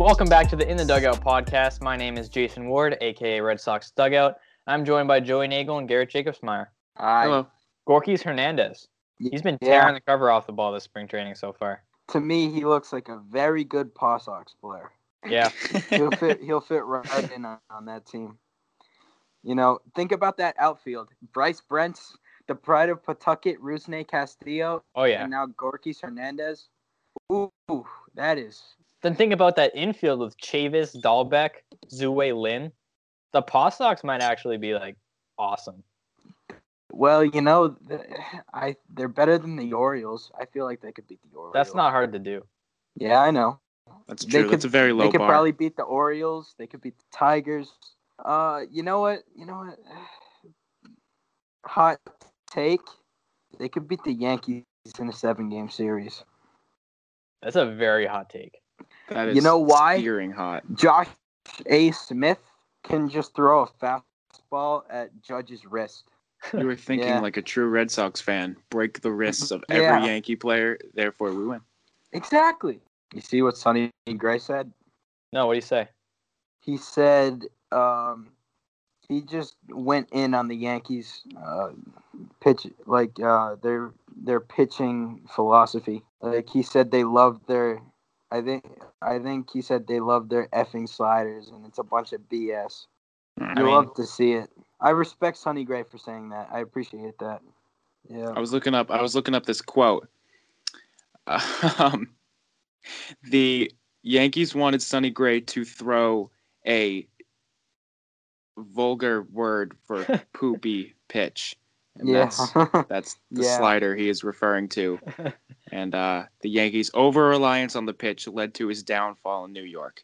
Welcome back to the In the Dugout podcast. My name is Jason Ward, a.k.a. Red Sox Dugout. I'm joined by Joey Nagel and Garrett Jacobs-Meyer. Hello. Gorky's Hernandez. He's been tearing the cover off the ball this spring training so far. To me, he looks like a very good Paw Sox player. Yeah. he'll fit right in on that team. You know, think about that outfield. Bryce Brentz, the pride of Pawtucket, Rusney Castillo. Oh, yeah. And now Gorky's Hernandez. Ooh, that is. Then think about that infield with Chavis, Dahlbeck, Zuwei Lin. The Paw Sox might actually be, like, awesome. Well, you know, they're better than the Orioles. I feel like they could beat the Orioles. That's not hard to do. Yeah, I know. That's true. That's a very low bar. They could probably beat the Orioles. They could beat the Tigers. You know what? Hot take. They could beat the Yankees in a 7-game series. That's a very hot take. That is, you know why? Searing hot. Josh A. Smith can just throw a fastball at Judge's wrist. You were thinking like a true Red Sox fan. Break the wrists of every Yankee player, therefore we win. Exactly. You see what Sonny Gray said? No, what did he say? He said he just went in on the Yankees' pitch, like their pitching philosophy. Like he said, they loved their. I think he said they loved their effing sliders, and it's a bunch of BS. I mean, love to see it. I respect Sonny Gray for saying that. I appreciate that. Yeah. I was looking up this quote. The Yankees wanted Sonny Gray to throw a vulgar word for poopy pitch. And that's the slider he is referring to. And the Yankees' over-reliance on the pitch led to his downfall in New York.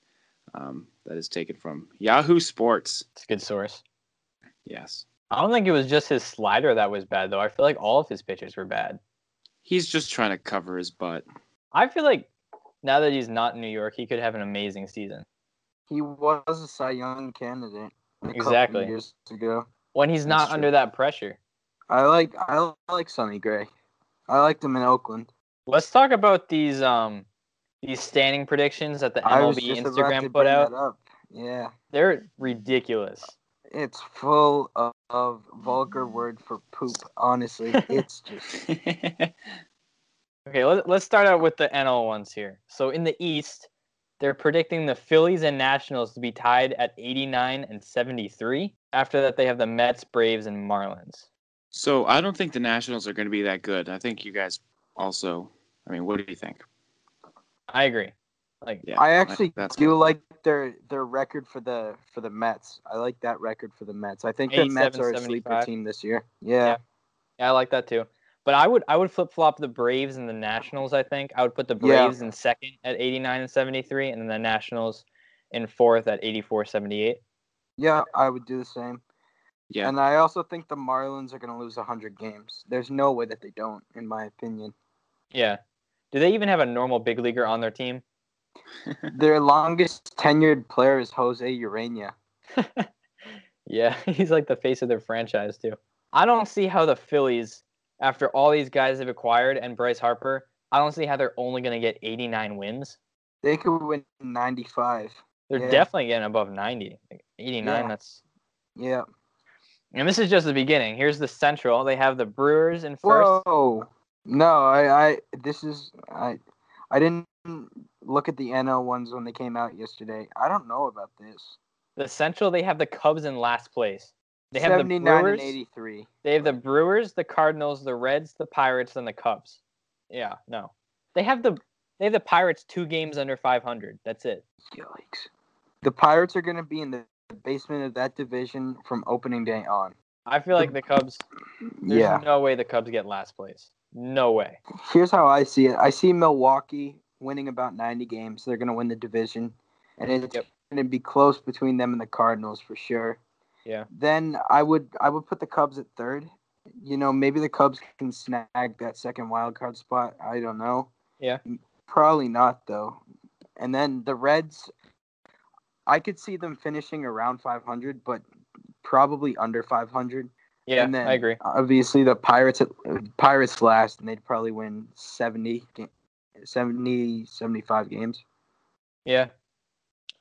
That is taken from Yahoo Sports. It's a good source. Yes. I don't think it was just his slider that was bad, though. I feel like all of his pitches were bad. He's just trying to cover his butt. I feel like now that he's not in New York, he could have an amazing season. He was a Cy Young candidate a couple years ago. When he's not under that pressure. I like Sonny Gray. I liked him in Oakland. Let's talk about these standing predictions that the MLB Instagram put out. Yeah. They're ridiculous. It's full of vulgar word for poop, honestly. It's just... Okay, let's start out with the NL ones here. So in the East, they're predicting the Phillies and Nationals to be tied at 89 and 73. After that, they have the Mets, Braves, and Marlins. So I don't think the Nationals are going to be that good. I think you guys also... I mean, what do you think? I agree. I actually do like their record for the Mets. I like that record for the Mets. I think the Mets are a sleeper team this year. Yeah, I like that too. But I would flip-flop the Braves and the Nationals, I think. I would put the Braves in second at 89 and 73 and then the Nationals in fourth at 84-78. Yeah, I would do the same. Yeah. And I also think the Marlins are going to lose 100 games. There's no way that they don't, in my opinion. Yeah. Do they even have a normal big leaguer on their team? Their longest tenured player is Jose Urania. Yeah, he's like the face of their franchise, too. I don't see how the Phillies, after all these guys they've acquired and Bryce Harper, I don't see how they're only going to get 89 wins. They could win 95. They're definitely getting above 90. Like 89, that's... Yeah. And this is just the beginning. Here's the Central. They have the Brewers in first. Whoa! No, I didn't look at the NL ones when they came out yesterday. I don't know about this. The Central, they have the Cubs in last place. They have 79 the Brewers, and 83. They have the Brewers, the Cardinals, the Reds, the Pirates, and the Cubs. Yeah, no. They have the Pirates 2 games under 500. That's it. Yikes. The Pirates are going to be in the basement of that division from opening day on. I feel like the Cubs, there's no way the Cubs get last place. No way. Here's how I see it. I see Milwaukee winning about 90 games. They're going to win the division. And it's going to be close between them and the Cardinals for sure. Yeah. Then I would put the Cubs at third. You know, maybe the Cubs can snag that second wild card spot. I don't know. Yeah. Probably not, though. And then the Reds, I could see them finishing around 500, but probably under 500. Yeah, and then, I agree. Obviously, the Pirates last, and they'd probably win 70, 75 games. Yeah.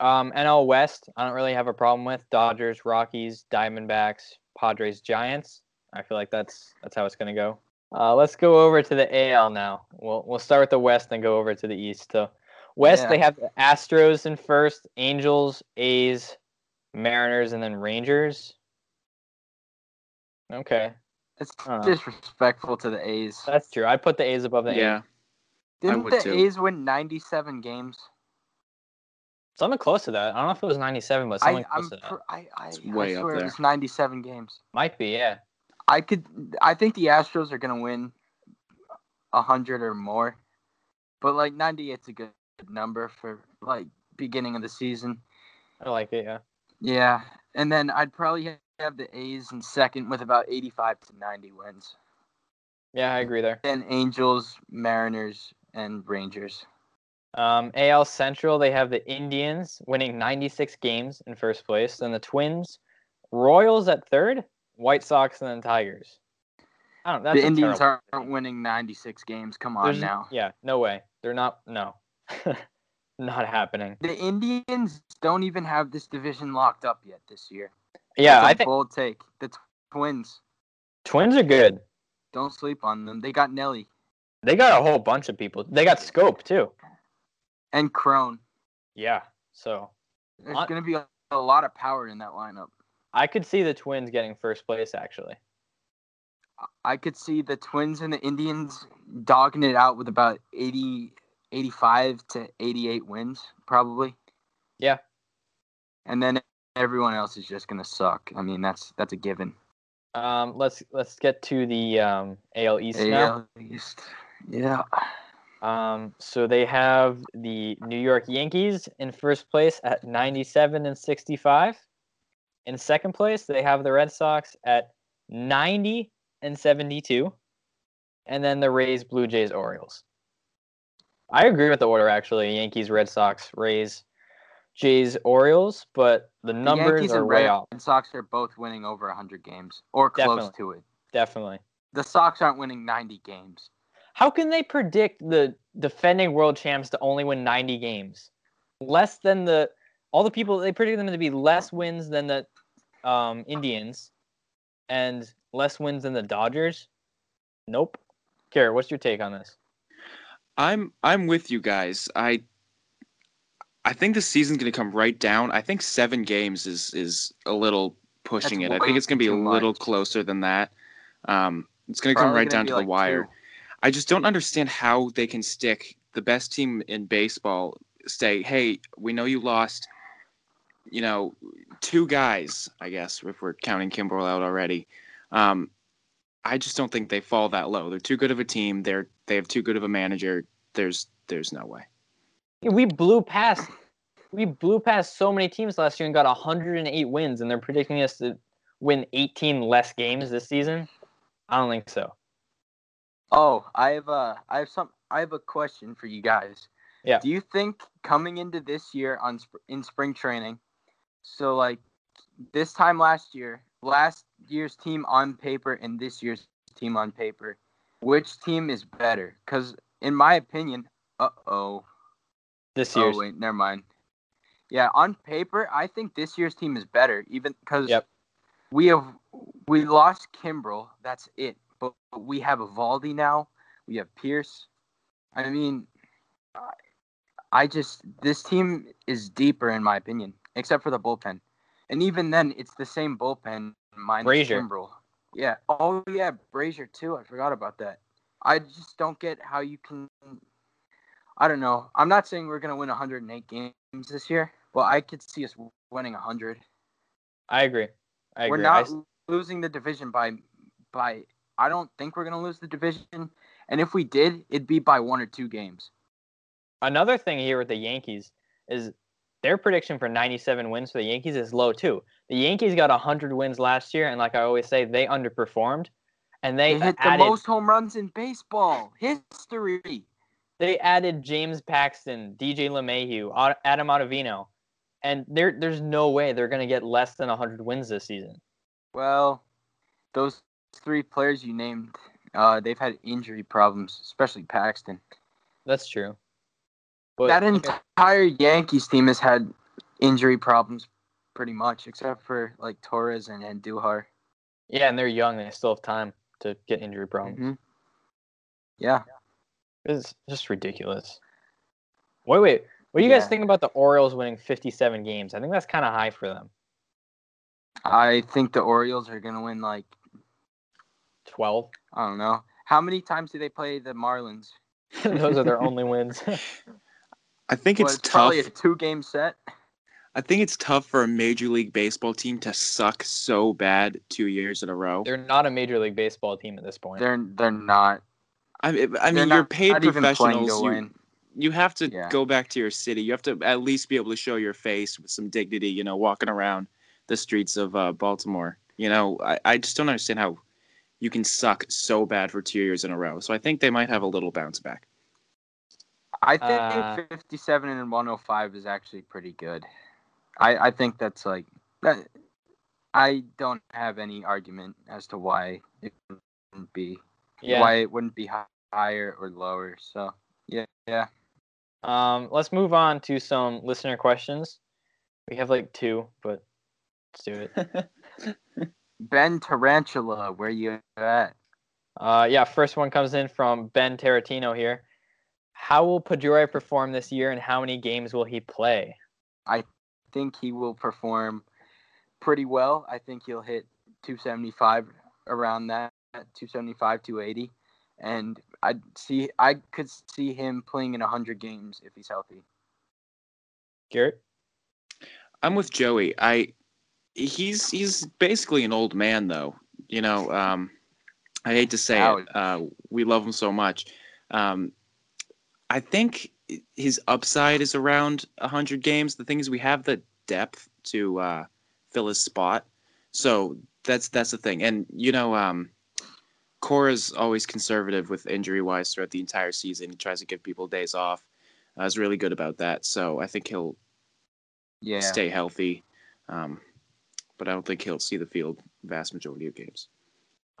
NL West, I don't really have a problem with. Dodgers, Rockies, Diamondbacks, Padres, Giants. I feel like that's how it's going to go. Let's go over to the AL now. We'll start with the West and go over to the East. So West, They have the Astros in first, Angels, A's, Mariners, and then Rangers. Okay. It's disrespectful to the A's. That's true. I put the A's above the A's. Yeah. Didn't the A's win 97 games? Something close to that. I don't know if it was 97, but something close to that. I swear it was 97 games. Might be, yeah. I think the Astros are gonna win 100 or more, but 98's a good number for beginning of the season. I like it, yeah. Yeah, and then I'd probably have the A's in second with about 85 to 90 wins. Yeah, I agree there. And Angels, Mariners, and Rangers. AL Central, they have the Indians winning 96 games in first place, then the Twins, Royals at third, White Sox, and then Tigers. That's the Indians aren't winning 96 games. Come on now. Yeah, no way. They're not. No, not happening. The Indians don't even have this division locked up yet this year. Yeah, I think bold take. The Twins. Twins are good. Don't sleep on them. They got Nelly. They got a whole bunch of people. They got Scope too, and Crone. Yeah. So there's going to be a lot of power in that lineup. I could see the Twins getting first place, actually. I could see the Twins and the Indians dogging it out with about 85 to 88 wins, probably. Yeah. And then everyone else is just going to suck. I mean, that's a given. Let's get to the AL East now. AL East, yeah. So they have the New York Yankees in first place at 97 and 65. In second place, they have the Red Sox at 90 and 72, and then the Rays, Blue Jays, Orioles. I agree with the order, actually. Yankees, Red Sox, Rays, Jays, Orioles, but the numbers are way off. The Red Sox are both winning over 100 games, or close to it. Definitely. The Sox aren't winning 90 games. How can they predict the defending world champs to only win 90 games? Less than all the people, they predict them to be less wins than the Indians and less wins than the Dodgers. Nope. Garrett, what's your take on this? I'm with you guys. I think the season's going to come right down. I think 7 games is a little pushing it. I think it's going to be a little closer than that. It's going to come right down to the wire. I just don't understand how they can stick the best team in baseball, say, hey, we know you lost, 2 guys, I guess, if we're counting Kimbrel out already. I just don't think they fall that low. They're too good of a team. They have too good of a manager. There's no way. We blew past so many teams last year and got 108 wins, and they're predicting us to win 18 less games this season. I don't think so. Oh, I have a question for you guys. Yeah. Do you think coming into this year in spring training, so this time last year's team on paper and this year's team on paper, which team is better? Because in my opinion, this year's. Oh wait, never mind. Yeah, on paper, I think this year's team is better, even because we lost Kimbrel. That's it. But we have Eovaldi now. We have Pierce. I mean. This team is deeper in my opinion, except for the bullpen, and even then, it's the same bullpen minus Brazier. Kimbrel. Yeah. Oh yeah, Brazier too. I forgot about that. I just don't get how you can. I don't know. I'm not saying we're gonna win 108 games this year, but I could see us winning 100. I agree. We're not losing the division by. I don't think we're gonna lose the division, and if we did, it'd be by 1 or 2 games. Another thing here with the Yankees is their prediction for 97 wins for the Yankees is low, too. The Yankees got 100 wins last year, and like I always say, they underperformed. And they hit the most home runs in baseball history. They added James Paxton, DJ LeMahieu, Adam Ottavino, and there's no way they're going to get less than 100 wins this season. Well, those 3 players you named, they've had injury problems, especially Paxton. That's true. But that entire Yankees team has had injury problems pretty much, except for like Torres and Andujar. Yeah, and they're young. They still have time to get injury problems. Mm-hmm. Yeah. It's just ridiculous. Wait. What do you guys think about the Orioles winning 57 games? I think that's kind of high for them. I think the Orioles are going to win like 12. I don't know. How many times do they play the Marlins? Those are their only wins. I think it's tough. Probably a 2-game set. I think it's tough for a Major League Baseball team to suck so bad 2 years in a row. They're not a Major League Baseball team at this point. They're not. I mean, you're paid professionals. You have to go back to your city. You have to at least be able to show your face with some dignity, you know, walking around the streets of Baltimore. You know, I just don't understand how you can suck so bad for 2 years in a row. So I think they might have a little bounce back. I think 57 and 105 is actually pretty good. I think that's like that. I don't have any argument as to why it wouldn't be higher or lower. So yeah. Let's move on to some listener questions. We have like 2, but let's do it. Ben Tarantula, where you at? First one comes in from Ben Tarantino here. How will Pedroia perform this year, and how many games will he play? I think he will perform pretty well. I think he'll hit 275 around that, 275, 280, and I could see him playing in 100 games if he's healthy. Garrett? I'm with Joey. He's basically an old man, though. You know, I hate to say it. We love him so much. I think his upside is around 100 games. The thing is, we have the depth to fill his spot. So that's the thing. And, you know, Cora's always conservative with injury-wise throughout the entire season. He tries to give people days off. I was really good about that. So I think he'll stay healthy. But I don't think he'll see the field vast majority of games.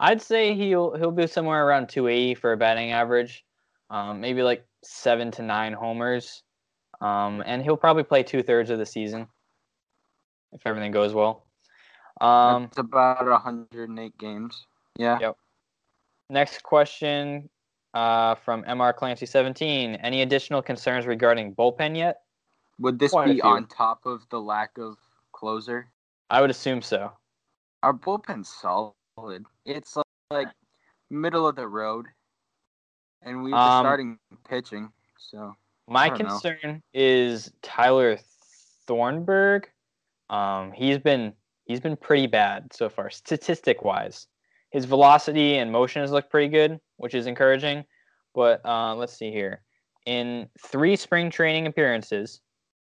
I'd say he'll be somewhere around 280 for a batting average, maybe like 7 to 9 homers, and he'll probably play 2/3 of the season if everything goes well. It's about 108 games. Yeah. Yep. Next question from Mr. Clancy17. Any additional concerns regarding bullpen yet? Would this be on top of the lack of closer? I would assume so. Our bullpen's solid. It's like middle of the road, and we were starting pitching. So my concern is Tyler Thornburg. He's been pretty bad so far, statistic wise. His velocity and motion has looked pretty good, which is encouraging. But let's see here. In 3 spring training appearances,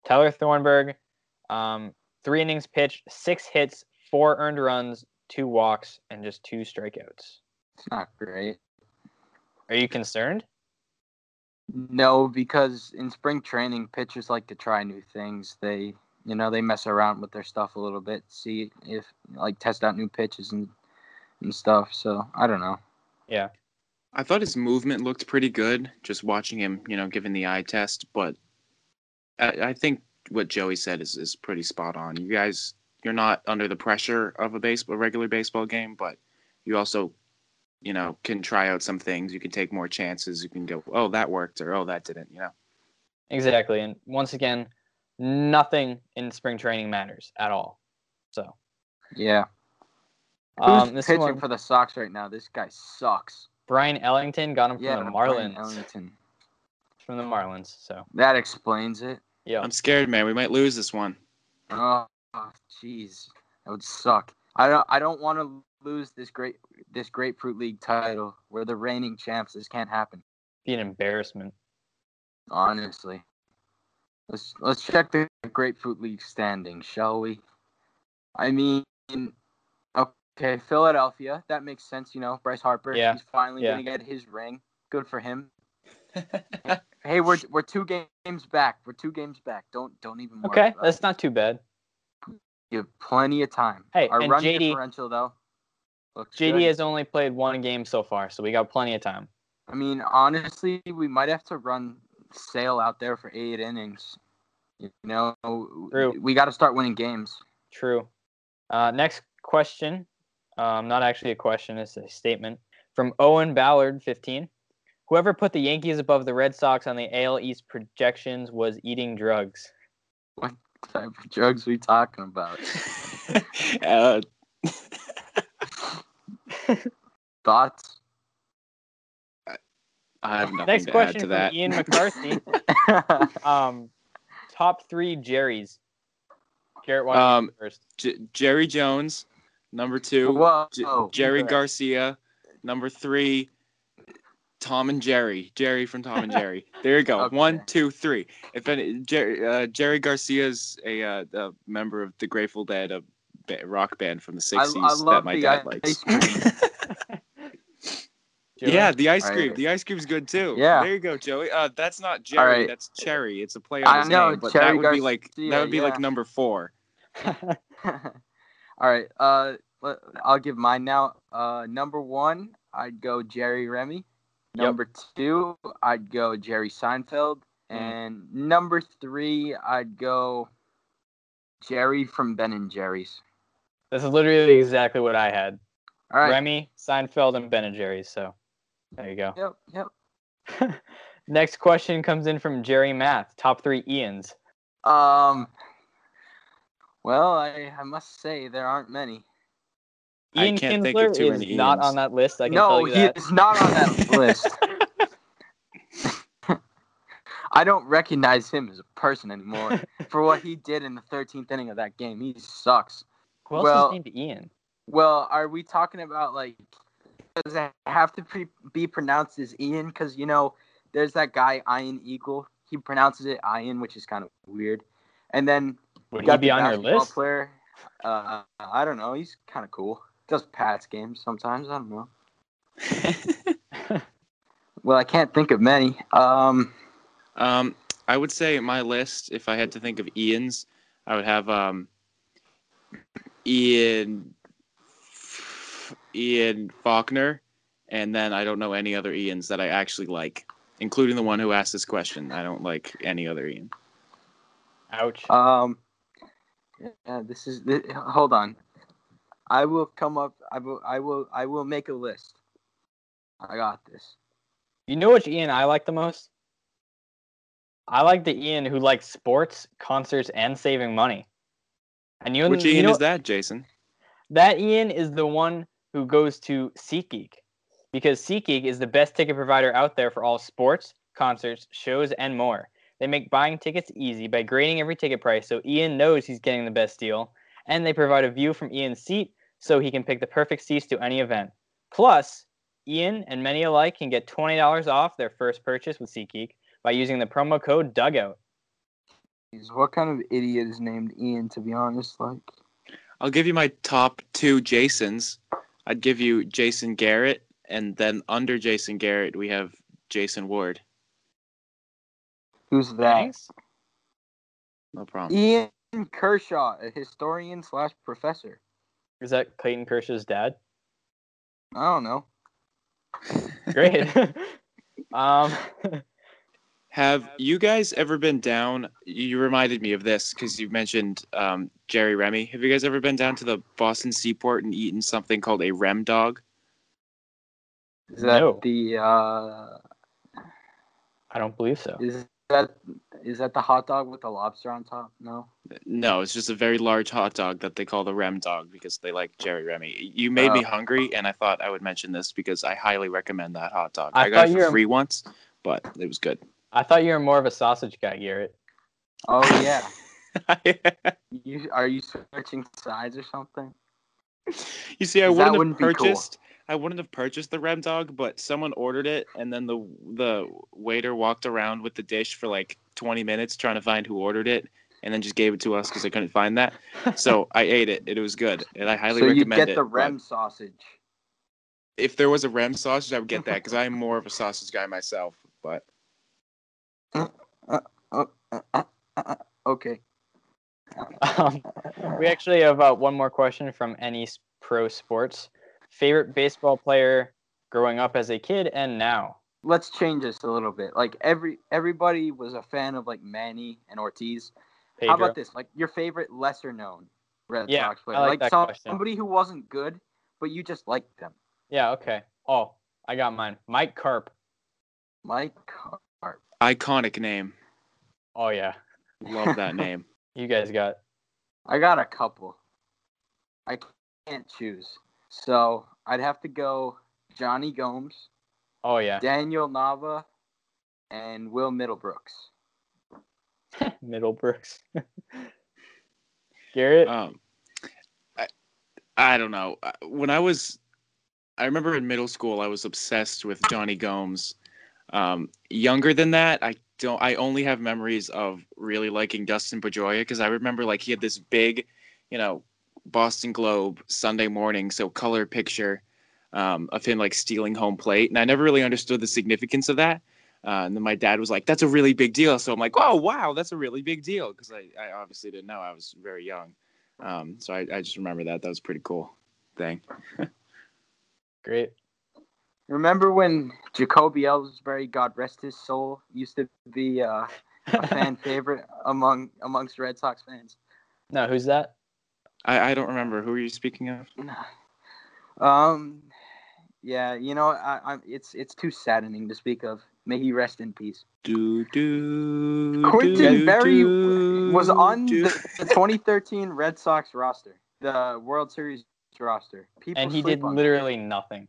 Tyler Thornburg. 3 innings pitched, 6 hits, 4 earned runs, 2 walks, and just 2 strikeouts. It's not great. Are you concerned? No, because in spring training, pitchers like to try new things. They, you know, they mess around with their stuff a little bit, see if, like, test out new pitches and stuff. So, I don't know. Yeah. I thought his movement looked pretty good, just watching him, you know, giving the eye test. But I think what Joey said is pretty spot on. You guys, you're not under the pressure of a regular baseball game, but you also, you know, can try out some things. You can take more chances. You can go, oh, that worked, or oh, that didn't, you know. Exactly. And once again, nothing in spring training matters at all. So. Yeah. Who's pitching for the Sox right now? This guy sucks. Brian Ellington got him from the Marlins. From the Marlins, so. That explains it. Yeah, I'm scared, man. We might lose this one. Oh, jeez, that would suck. I don't want to lose this Grapefruit League title. We're the reigning champs. This can't happen. Be an embarrassment. Honestly, let's check the Grapefruit League standings, shall we? I mean, okay, Philadelphia. That makes sense, you know. Bryce Harper. Yeah. He's finally gonna get his ring. Good for him. Hey, we're 2 games back. We're 2 games back. Don't even worry. Okay, that's not too bad. You have plenty of time. Hey, our run differential though. JD has only played 1 game so far, so we got plenty of time. I mean, honestly, we might have to run Sale out there for 8 innings. You know, we got to start winning games. True. Next question. Not actually a question. It's a statement from Owen Ballard, 15. Whoever put the Yankees above the Red Sox on the AL East projections was eating drugs. What type of drugs are we talking about? Thoughts? I have nothing Next to add to that. Next question from Ian McCarthy. Top three Jerry's. Garrett, why don't you go first? Jerry Jones, number two. Whoa. Jerry Garcia, number three. Tom and Jerry. Jerry from Tom and Jerry. There you go. Okay. 1, 2, 3. If any, Jerry Garcia is a member of the Grateful Dead, a rock band from the 60s that my dad likes. Yeah, the ice cream. Right. The ice cream's good too. Yeah. There you go, Joey. That's not Jerry. Right. That's Cherry. It's a play on his name. But Cherry that would be like number four. All right. I'll give mine now. Number one, I'd go Jerry Remy. Number two, I'd go Jerry Seinfeld. And number three, I'd go Jerry from Ben and Jerry's. That's literally exactly what I had. All right. Remy, Seinfeld, and Ben and Jerry's. So there you go. Yep, yep. Next question comes in from Jerry Math. Top three Ians. Well, I must say there aren't many. Ian Kinsler is not on that list. I can tell you that. No, he is not on that list. I don't recognize him as a person anymore for what he did in the 13th inning of that game. He sucks. Who else is named Ian? Well, are we talking about, like, does it have to be pronounced as Ian? Because, you know, there's that guy, Ian Eagle. He pronounces it Ian, which is kind of weird. And then would he be on your list? Player. I don't know. He's kind of cool. Does Pats games sometimes? I don't know. Well, I can't think of many. I would say my list, if I had to think of Ian's, I would have Ian Faulkner, and then I don't know any other Ian's that I actually like, including the one who asked this question. I don't like any other Ian. Ouch. Hold on. I will come up. I will make a list. I got this. You know which Ian I like the most? I like the Ian who likes sports, concerts, and saving money. And you which Ian is that, Jason? That Ian is the one who goes to SeatGeek, because SeatGeek is the best ticket provider out there for all sports, concerts, shows, and more. They make buying tickets easy by grading every ticket price, so Ian knows he's getting the best deal. And they provide a view from Ian's seat, so he can pick the perfect seats to any event. Plus, Ian and many alike can get $20 off their first purchase with SeatGeek by using the promo code DUGOUT. What kind of idiot is named Ian, to be honest? Like, I'll give you my top two Jasons. I'd give you Jason Garrett, and then under Jason Garrett, we have Jason Ward. Who's that? Thanks. No problem. Ian Kershaw, a historian/professor. Is that Clayton Kershaw's dad? I don't know. Great. Have you guys ever been down? You reminded me of this because you mentioned Jerry Remy. Have you guys ever been down to the Boston Seaport and eaten something called a Rem dog? Is that the? I don't believe so. Is that the hot dog with the lobster on top? No. No, it's just a very large hot dog that they call the Rem dog because they like Jerry Remy. You made me hungry, and I thought I would mention this because I highly recommend that hot dog. I got it for free once, but it was good. I thought you were more of a sausage guy, Garrett. Oh, yeah. Are you switching sides or something? You see, I wouldn't have purchased the Rem dog, but someone ordered it, and then the waiter walked around with the dish for like 20 minutes trying to find who ordered it, and then just gave it to us because I couldn't find that. So I ate it. It was good, and I highly recommend it. So you get the Rem sausage. If there was a Rem sausage, I would get that because I'm more of a sausage guy myself. But okay. We actually have one more question from NE Pro Sports. Favorite baseball player growing up as a kid and now? let's change this a little bit. Like everybody was a fan of like Manny and Ortiz. Pedro. How about this? Like your favorite lesser known Red Sox player. I like somebody who wasn't good, but you just liked them. Yeah, okay. Oh, I got mine. Mike Carp. Mike Carp. Iconic name. Oh yeah. Love that name. You guys got? I got a couple. I can't choose. So I'd have to go Johnny Gomes. Oh, yeah. Daniel Nava and Will Middlebrooks. Middlebrooks. Garrett? I don't know. When I remember in middle school, I was obsessed with Johnny Gomes. Younger than that, I only have memories of really liking Dustin Pedroia because I remember like he had this big, you know, Boston Globe Sunday morning, so color picture of him like stealing home plate, and I never really understood the significance of that. And then my dad was like, "That's a really big deal." So I'm like, "Oh wow, that's a really big deal," because I obviously didn't know. I was very young, so I just remember that. That was a pretty cool thing. Great. Remember when Jacoby Ellsbury, God rest his soul, used to be a fan favorite amongst Red Sox fans? No, who's that? I don't remember. Who are you speaking of? Yeah, you know, it's too saddening to speak of. May he rest in peace. Quentin Berry was on the 2013 Red Sox roster, the World Series roster. And he did literally nothing.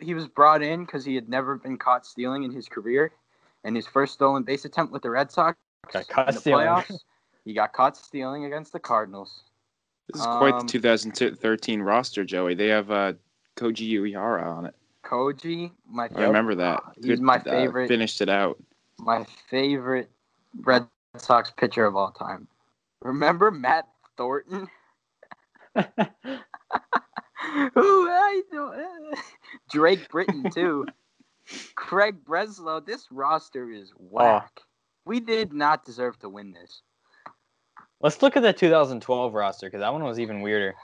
He was brought in because he had never been caught stealing in his career, and his first stolen base attempt with the Red Sox got caught in the playoffs. He got caught stealing against the Cardinals. This is quite the 2013 roster, Joey. They have Koji Uehara on it. Koji, my favorite. I remember that. He's my favorite. Finished it out. My favorite Red Sox pitcher of all time. Remember Matt Thornton? Drake Britton too. Craig Breslow. This roster is whack. Oh. We did not deserve to win this. Let's look at that 2012 roster because that one was even weirder.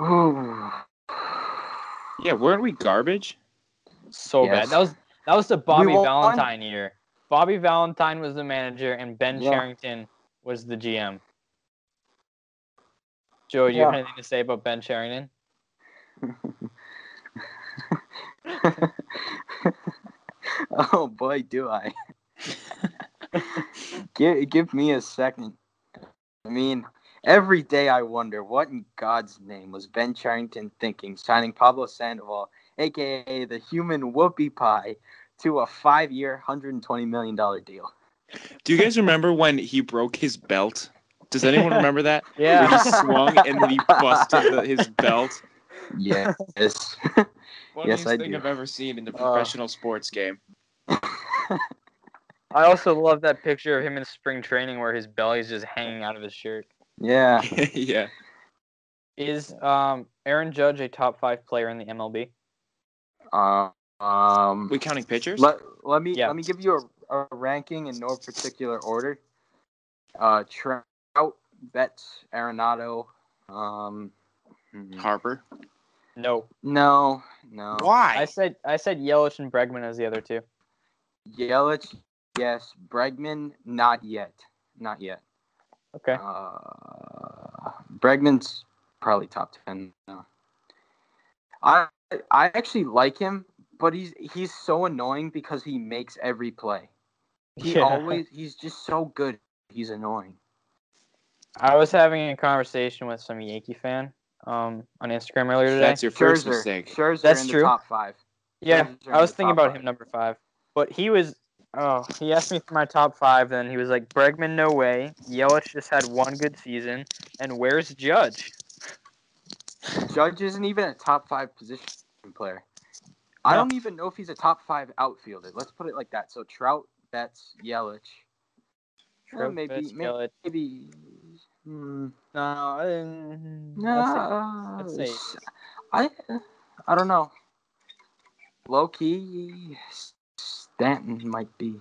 Ooh. Yeah, weren't we garbage? So bad. That was the Bobby Valentine year. Bobby Valentine was the manager and Ben Cherington was the GM. Joey, do you have anything to say about Ben Cherington? Oh boy, do I! give me a second. I mean, every day I wonder what in God's name was Ben Cherington thinking, signing Pablo Sandoval, aka the human whoopie pie, to a 5-year, $120 million deal. Do you guys remember when he broke his belt? Does anyone remember that? Yeah, where he swung and then he busted his belt. Yes. Funniest thing I've ever seen in the professional sports game. I also love that picture of him in spring training where his belly's just hanging out of his shirt. Yeah. Yeah. Is Aaron Judge a top 5 player in the MLB? We counting pitchers? Let me give you a ranking in no particular order. Trout, Betts, Arenado, Harper? No. Why? I said Yelich and Bregman as the other two. Yelich, yes. Bregman, not yet. Okay. Bregman's probably top 10 now. I actually like him, but he's so annoying because he makes every play. He's just so good. He's annoying. I was having a conversation with some Yankee fan on Instagram earlier today. That's your first mistake. Scherzer that's in true. The top 5. Yeah, Scherzer I was thinking about him number 5. But he asked me for my top 5, then he was like, Bregman, no way. Yelich just had one good season. And where's Judge? Judge isn't even a top 5 position player. No. I don't even know if he's a top 5 outfielder. Let's put it like that. So Trout, Betts, Yelich. Trout, maybe. No. Let's see. I don't know. Low key, Stanton might be.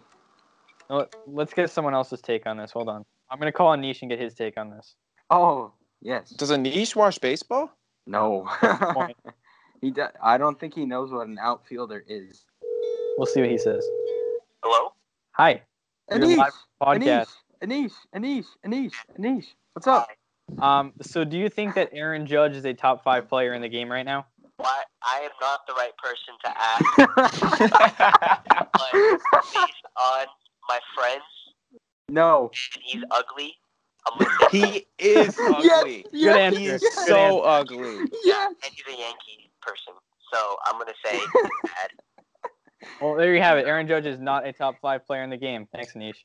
Let's get someone else's take on this. Hold on. I'm gonna call Anish and get his take on this. Oh yes. Does Anish watch baseball? No. I don't think he knows what an outfielder is. We'll see what he says. Hello? Hi. Anish. Podcast. Anish. What's up? So do you think that Aaron Judge is a top five player in the game right now? Why, I am not the right person to ask. But based on my friends, no. He's ugly. He is ugly. Yes, yes, he is yes. So yes. Ugly. Yes. And he's a Yankee person, so I'm gonna say bad. Well, there you have it. Aaron Judge is not a top five player in the game. Thanks, Anish.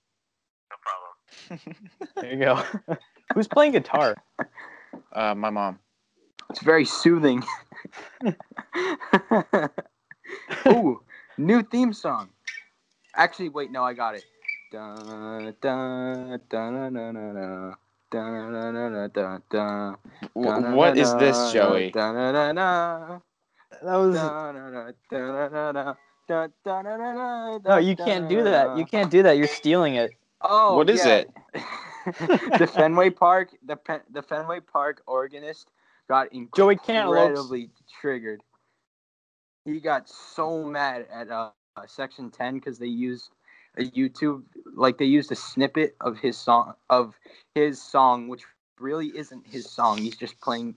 No problem. There you go. Who's playing guitar? My mom. It's very soothing. Ooh, new theme song. Actually, wait, no, I got it. Dun, dun, dun, dun, dun, dun, dun, dun, dun. What is this, Joey? That was. No, you can't do that. You can't do that. You're stealing it. Oh, what is it? The Fenway Park organist got incredibly triggered. He got so mad at Section 10 because they used a a snippet of his song, which really isn't his song. He's just playing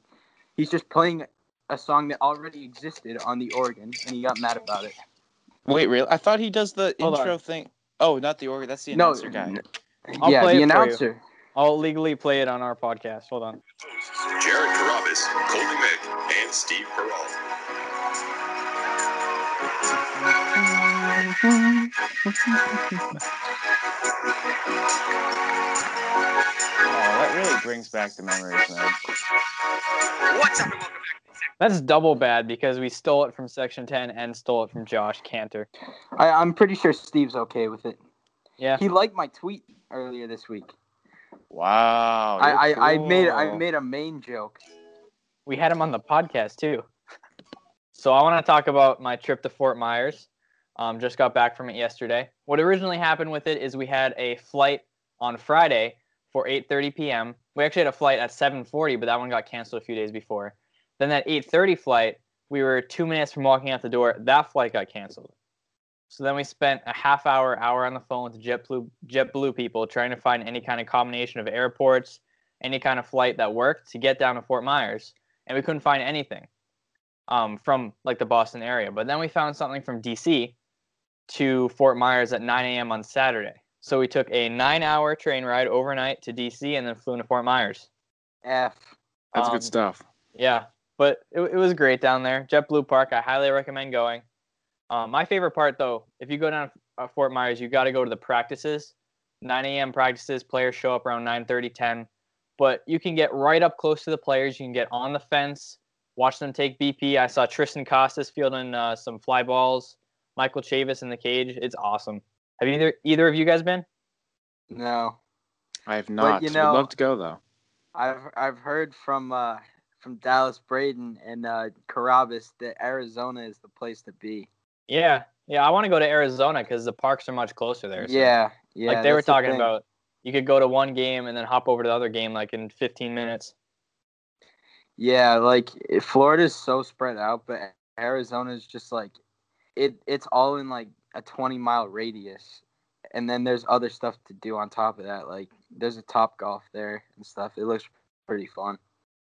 a song that already existed on the organ, and he got mad about it. Wait, really? I thought he does the intro thing. Oh, not the organ. That's the announcer guy. The announcer. For you. I'll legally play it on our podcast. Hold on. Jared Carabas, Colby Mick, and Steve Peralta. That really brings back the memories, man. What's up? That's double bad because we stole it from Section 10 and stole it from Josh Cantor. I'm pretty sure Steve's okay with it. Yeah, he liked my tweet earlier this week. Wow. I made a main joke. We had him on the podcast too. So I want to talk about my trip to Fort Myers. Just got back from it yesterday. What originally happened with it is we had a flight on Friday for 8:30 p.m. We actually had a flight at 7:40, but that one got canceled a few days before. Then that 8:30 flight, we were 2 minutes from walking out the door. That flight got canceled. So then we spent a half hour on the phone with JetBlue people trying to find any kind of combination of airports, any kind of flight that worked to get down to Fort Myers, and we couldn't find anything from like the Boston area. But then we found something from D.C. to Fort Myers at 9 a.m. on Saturday. So we took a 9-hour train ride overnight to D.C. and then flew into Fort Myers. That's good stuff. Yeah, but it was great down there. JetBlue Park, I highly recommend going. My favorite part, though, if you go down to Fort Myers, you got to go to the practices. 9 a.m. practices, players show up around 9:30, 10. But you can get right up close to the players. You can get on the fence, watch them take BP. I saw Tristan Costas fielding some fly balls, Michael Chavis in the cage. It's awesome. Have either of you guys been? No, I have not. But, I'd love to go though. I've heard from Dallas Braden and Carabas that Arizona is the place to be. Yeah, I want to go to Arizona because the parks are much closer there. So. Yeah. Like they were talking about, you could go to one game and then hop over to the other game like in 15 minutes. Yeah, like Florida's so spread out, but Arizona's just like it's all in like a 20-mile radius, and then there's other stuff to do on top of that. Like there's a Topgolf there and stuff. It looks pretty fun.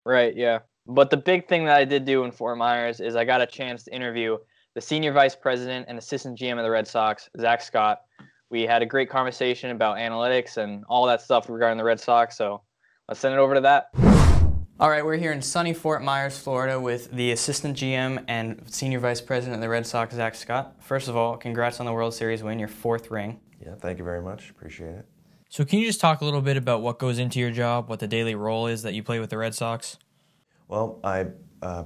Right, yeah. But the big thing that I did do in Fort Myers is I got a chance to interview the senior vice president and assistant GM of the Red Sox, Zach Scott. We had a great conversation about analytics and all that stuff regarding the Red Sox, so let's send it over to that. All right, we're here in sunny Fort Myers, Florida with the assistant GM and senior vice president of the Red Sox, Zach Scott. First of all, congrats on the World Series win, your fourth ring. Yeah, thank you very much. Appreciate it. So can you just talk a little bit about what goes into your job, what the daily role is that you play with the Red Sox? Well, I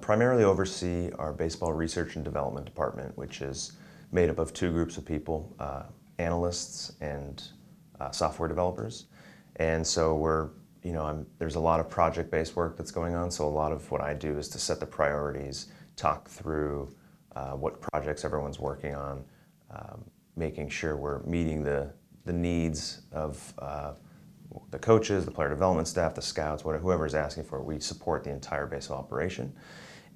primarily oversee our baseball research and development department, which is made up of two groups of people, analysts and software developers. And so we're there's a lot of project-based work that's going on, so a lot of what I do is to set the priorities, talk through what projects everyone's working on, making sure we're meeting the needs of the coaches, the player development staff, the scouts, whoever's asking for it. We support the entire baseball operation.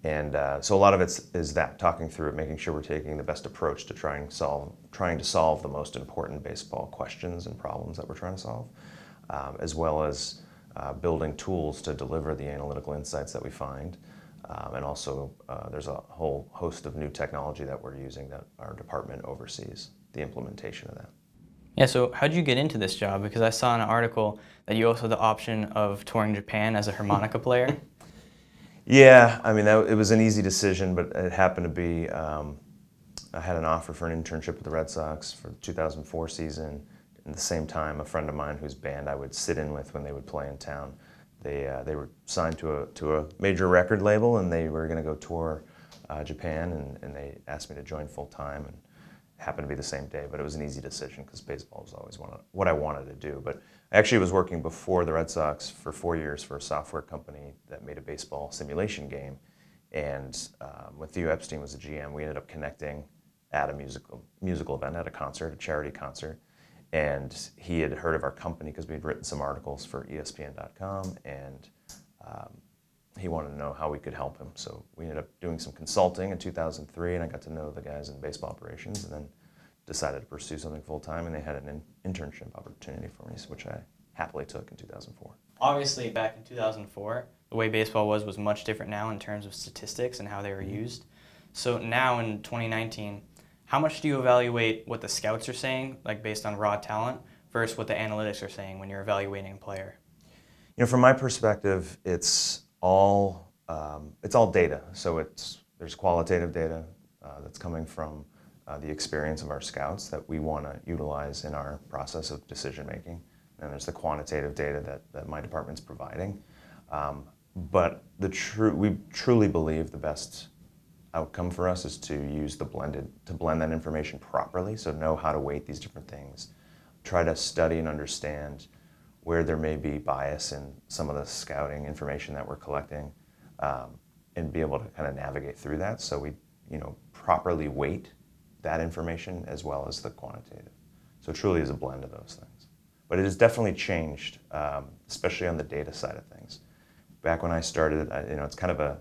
And so a lot of it is that, talking through it, making sure we're taking the best approach to trying to solve the most important baseball questions and problems that we're trying to solve, as well as building tools to deliver the analytical insights that we find. And also, there's a whole host of new technology that we're using that our department oversees the implementation of that. Yeah, so how'd you get into this job? Because I saw in an article that you also had the option of touring Japan as a harmonica player. Yeah, I mean, it was an easy decision, but it happened to be, I had an offer for an internship with the Red Sox for the 2004 season. At the same time, a friend of mine whose band I would sit in with when they would play in town, they were signed to a major record label, and they were going to go tour Japan, and they asked me to join full time, and it happened to be the same day. But it was an easy decision because baseball was always what I wanted to do. But I actually was working before the Red Sox for 4 years for a software company that made a baseball simulation game, and when Theo Epstein was the GM, we ended up connecting at a musical event, at a concert, a charity concert. And he had heard of our company because we had written some articles for ESPN.com, and he wanted to know how we could help him. So we ended up doing some consulting in 2003, and I got to know the guys in baseball operations, and then decided to pursue something full-time, and they had an internship opportunity for me, which I happily took in 2004. Obviously, back in 2004, the way baseball was much different now in terms of statistics and how they were used. So now in 2019, how much do you evaluate what the scouts are saying, like based on raw talent, versus what the analytics are saying when you're evaluating a player? You know, from my perspective, it's all data. So there's qualitative data that's coming from the experience of our scouts that we want to utilize in our process of decision making, and there's the quantitative data that my department's providing. But we truly believe the best outcome for us is to use blend that information properly, so know how to weight these different things, try to study and understand where there may be bias in some of the scouting information that we're collecting, and be able to kind of navigate through that, so we properly weight that information as well as the quantitative. So it truly is a blend of those things. But it has definitely changed, especially on the data side of things. Back when I started, it's kind of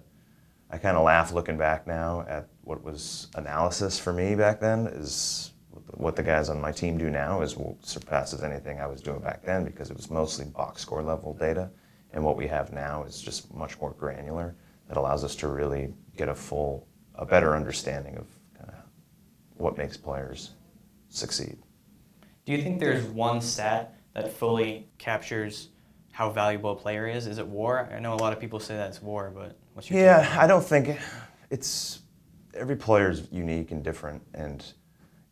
I kind of laugh looking back now at what was analysis for me back then is what the guys on my team do now is surpasses anything I was doing back then, because it was mostly box score level data, and what we have now is just much more granular that allows us to really get a better understanding of what makes players succeed. Do you think there's one stat that fully captures how valuable a player is? Is it WAR? I know a lot of people say that it's WAR, but what's your take on that? I don't think every player is unique and different, and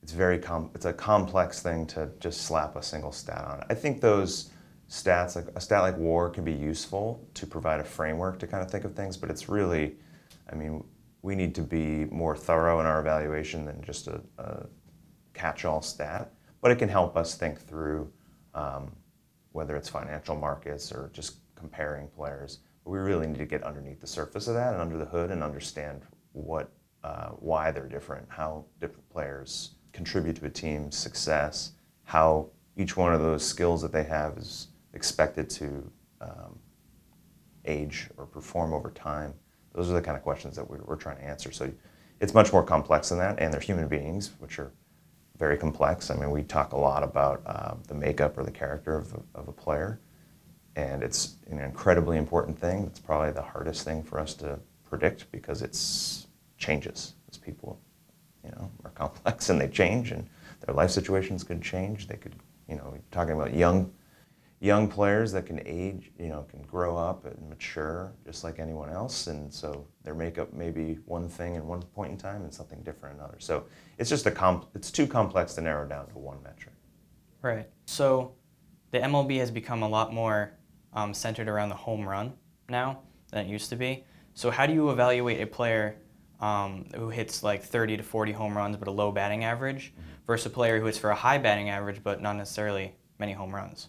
it's it's a complex thing to just slap a single stat on. I think those stats, like a stat like WAR, can be useful to provide a framework to kind of think of things, but it's really, I mean, we need to be more thorough in our evaluation than just a catch-all stat, but it can help us think through whether it's financial markets or just comparing players. We really need to get underneath the surface of that and under the hood and understand why they're different, how different players contribute to a team's success, how each one of those skills that they have is expected to age or perform over time. Those are the kind of questions that we're trying to answer. So it's much more complex than that, and they're human beings, which are very complex. I mean, we talk a lot about the makeup or the character of a player, and it's an incredibly important thing. It's probably the hardest thing for us to predict because it changes. As people, are complex and they change, and their life situations could change. They could, talking about young players that can age, can grow up and mature just like anyone else, and so their makeup may be one thing at one point in time and something different another. So it's just it's too complex to narrow down to one metric. Right. So the MLB has become a lot more centered around the home run now than it used to be. So how do you evaluate a player who hits like 30 to 40 home runs but a low batting average versus a player who hits for a high batting average but not necessarily many home runs?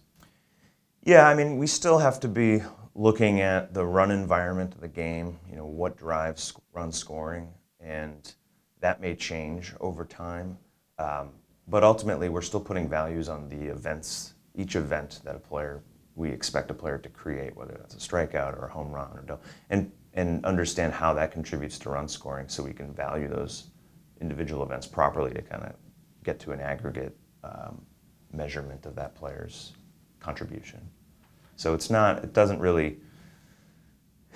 Yeah, I mean, we still have to be looking at the run environment of the game, what drives run scoring, and that may change over time. But ultimately, we're still putting values on each event that a player we expect a player to create, whether that's a strikeout or a home run, or and understand how that contributes to run scoring, so we can value those individual events properly to kind of get to an aggregate measurement of that player's contribution. So it's not, it doesn't really,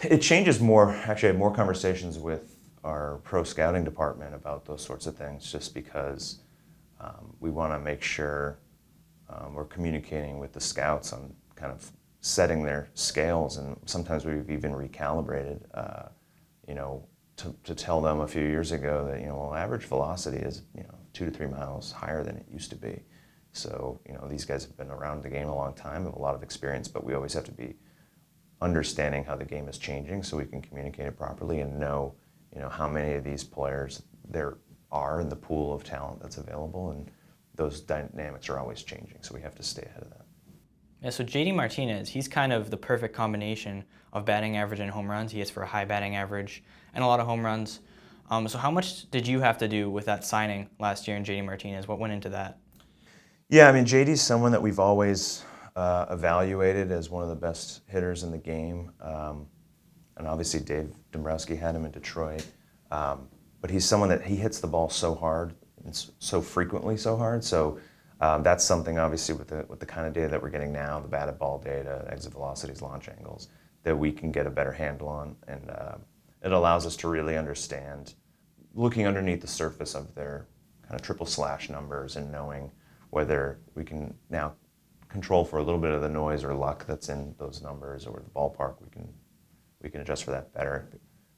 it changes more. Actually, I had more conversations with our pro scouting department about those sorts of things, just because we want to make sure we're communicating with the scouts on kind of setting their scales, and sometimes we've even recalibrated, to tell them a few years ago that, average velocity is, 2 to 3 miles higher than it used to be. So, these guys have been around the game a long time, have a lot of experience, but we always have to be understanding how the game is changing so we can communicate it properly and know, how many of these players there are in the pool of talent that's available, and those dynamics are always changing, so we have to stay ahead of that. Yeah, so JD Martinez, he's kind of the perfect combination of batting average and home runs. He is for a high batting average and a lot of home runs. So how much did you have to do with that signing last year in JD Martinez? What went into that? Yeah, I mean, JD's someone that we've always evaluated as one of the best hitters in the game. And obviously Dave Dombrowski had him in Detroit. But he's someone that he hits the ball so hard and so frequently so hard. So that's something, obviously, with the kind of data that we're getting now, the batted ball data, exit velocities, launch angles, that we can get a better handle on. And it allows us to really understand, looking underneath the surface of their kind of triple slash numbers and knowing whether we can now control for a little bit of the noise or luck that's in those numbers or the ballpark. We can adjust for that better.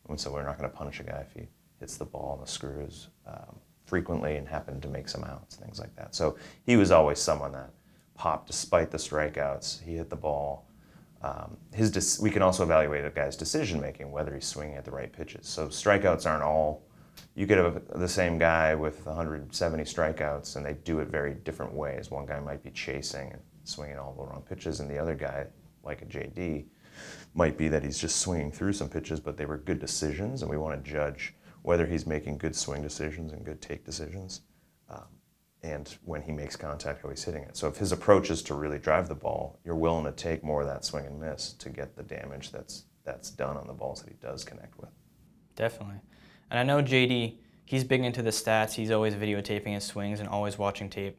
And so we're not going to punish a guy if he hits the ball on the screws frequently and happened to make some outs, things like that. So he was always someone that popped despite the strikeouts. He hit the ball. We can also evaluate a guy's decision-making, whether he's swinging at the right pitches. So strikeouts aren't all. You could have the same guy with 170 strikeouts, and they do it very different ways. One guy might be chasing and swinging all the wrong pitches, and the other guy, like a JD, might be that he's just swinging through some pitches, but they were good decisions, and we want to judge whether he's making good swing decisions and good take decisions, and when he makes contact, how he's hitting it. So if his approach is to really drive the ball, you're willing to take more of that swing and miss to get the damage that's done on the balls that he does connect with. Definitely. And I know JD, he's big into the stats. He's always videotaping his swings and always watching tape.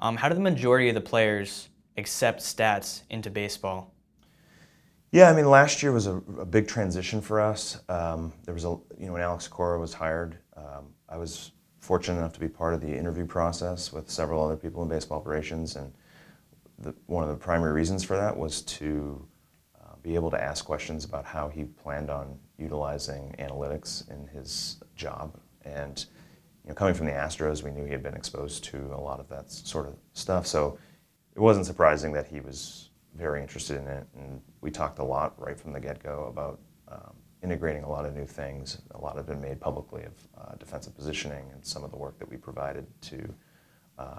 How do the majority of the players accept stats into baseball? Yeah, I mean, last year was a big transition for us. There was when Alex Cora was hired, I was fortunate enough to be part of the interview process with several other people in baseball operations, and one of the primary reasons for that was to be able to ask questions about how he planned on utilizing analytics in his job. And coming from the Astros, we knew he had been exposed to a lot of that sort of stuff, so it wasn't surprising that he was very interested in it, and we talked a lot right from the get-go about integrating a lot of new things. A lot have been made publicly of defensive positioning and some of the work that we provided to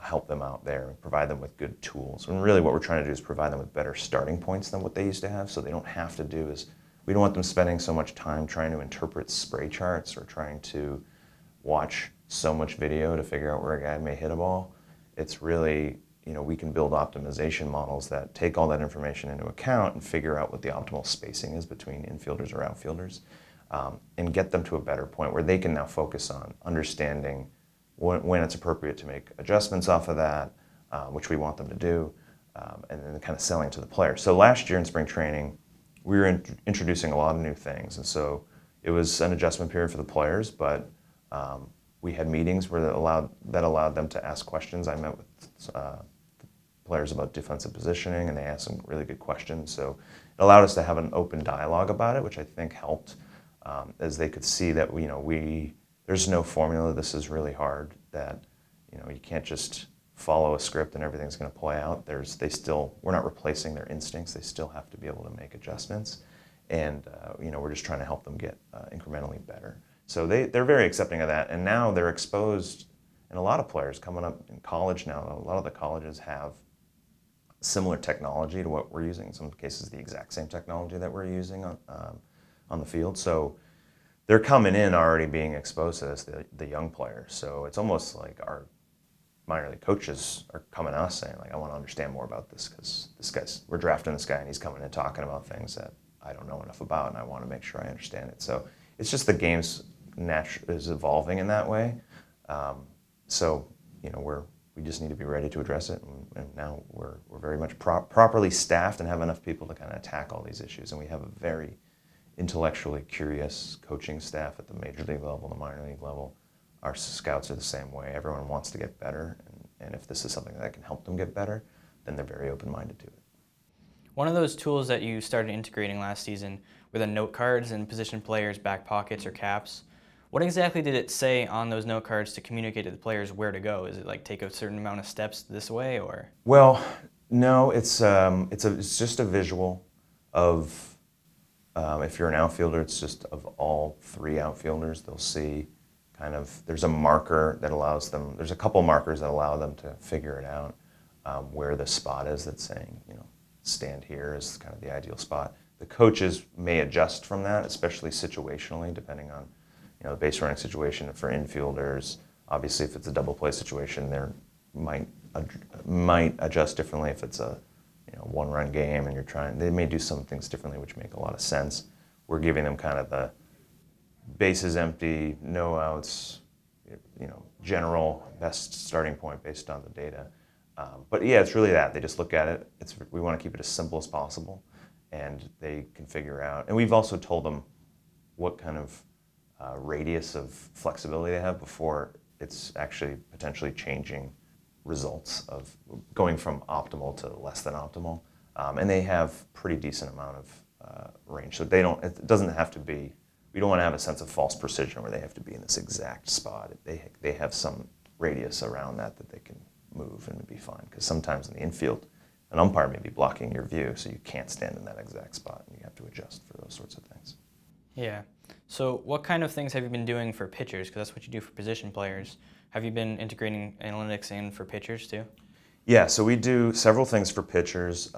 help them out there and provide them with good tools. And really what we're trying to do is provide them with better starting points than what they used to have, so they don't have to do is, we don't want them spending so much time trying to interpret spray charts or trying to watch so much video to figure out where a guy may hit a ball. It's really, we can build optimization models that take all that information into account and figure out what the optimal spacing is between infielders or outfielders, and get them to a better point where they can now focus on understanding when it's appropriate to make adjustments off of that, which we want them to do, and then kind of selling to the player. So last year in spring training, we were introducing a lot of new things, and so it was an adjustment period for the players, but we had meetings where that allowed them to ask questions. I met with players about defensive positioning, and they asked some really good questions. So it allowed us to have an open dialogue about it, which I think helped, as they could see that there's no formula. This is really hard. That you can't just follow a script and everything's going to play out. We're not replacing their instincts. They still have to be able to make adjustments, and we're just trying to help them get incrementally better. So they're very accepting of that, and now they're exposed. And a lot of players coming up in college now, a lot of the colleges have similar technology to what we're using, in some cases the exact same technology that we're using on the field. So they're coming in already being exposed to this, the young players. So it's almost like our minor league coaches are coming to us saying, like, I want to understand more about this because we're drafting this guy and he's coming and talking about things that I don't know enough about and I want to make sure I understand it. So it's just the game's is evolving in that way. So, you know, we just need to be ready to address it. And now we're very much properly staffed and have enough people to kind of attack all these issues. And we have a very intellectually curious coaching staff at the major league level, the minor league level. Our scouts are the same way. Everyone wants to get better, and if this is something that can help them get better, then they're very open-minded to it. One of those tools that you started integrating last season were the note cards in position players' back pockets or caps. What exactly did it say on those note cards to communicate to the players where to go? Is it like take a certain amount of steps this way, or? Well, no. It's just a visual of if you're an outfielder, it's just of all three outfielders, they'll see. Kind of, there's a marker that allows them, there's a couple markers that allow them to figure it out where the spot is that's saying, you know, stand here is kind of the ideal spot. The coaches may adjust from that, especially situationally, depending on, you know, the base running situation for infielders. Obviously, if it's a double play situation, they might adjust differently. If it's a, you know, one run game and you're trying, they may do some things differently, which make a lot of sense. We're giving them kind of the bases empty, no outs, you know, general best starting point based on the data. But yeah, it's really that. They just look at it. We want to keep it as simple as possible, and they can figure out. And we've also told them what kind of radius of flexibility they have before it's actually potentially changing results of going from optimal to less than optimal. And they have pretty decent amount of range. So they don't. It doesn't have to be. We don't want to have a sense of false precision where they have to be in this exact spot. They have some radius around that they can move and be fine. Because sometimes in the infield, an umpire may be blocking your view, so you can't stand in that exact spot, and you have to adjust for those sorts of things. Yeah. So what kind of things have you been doing for pitchers? Because that's what you do for position players. Have you been integrating analytics in for pitchers too? Yeah. So we do several things for pitchers.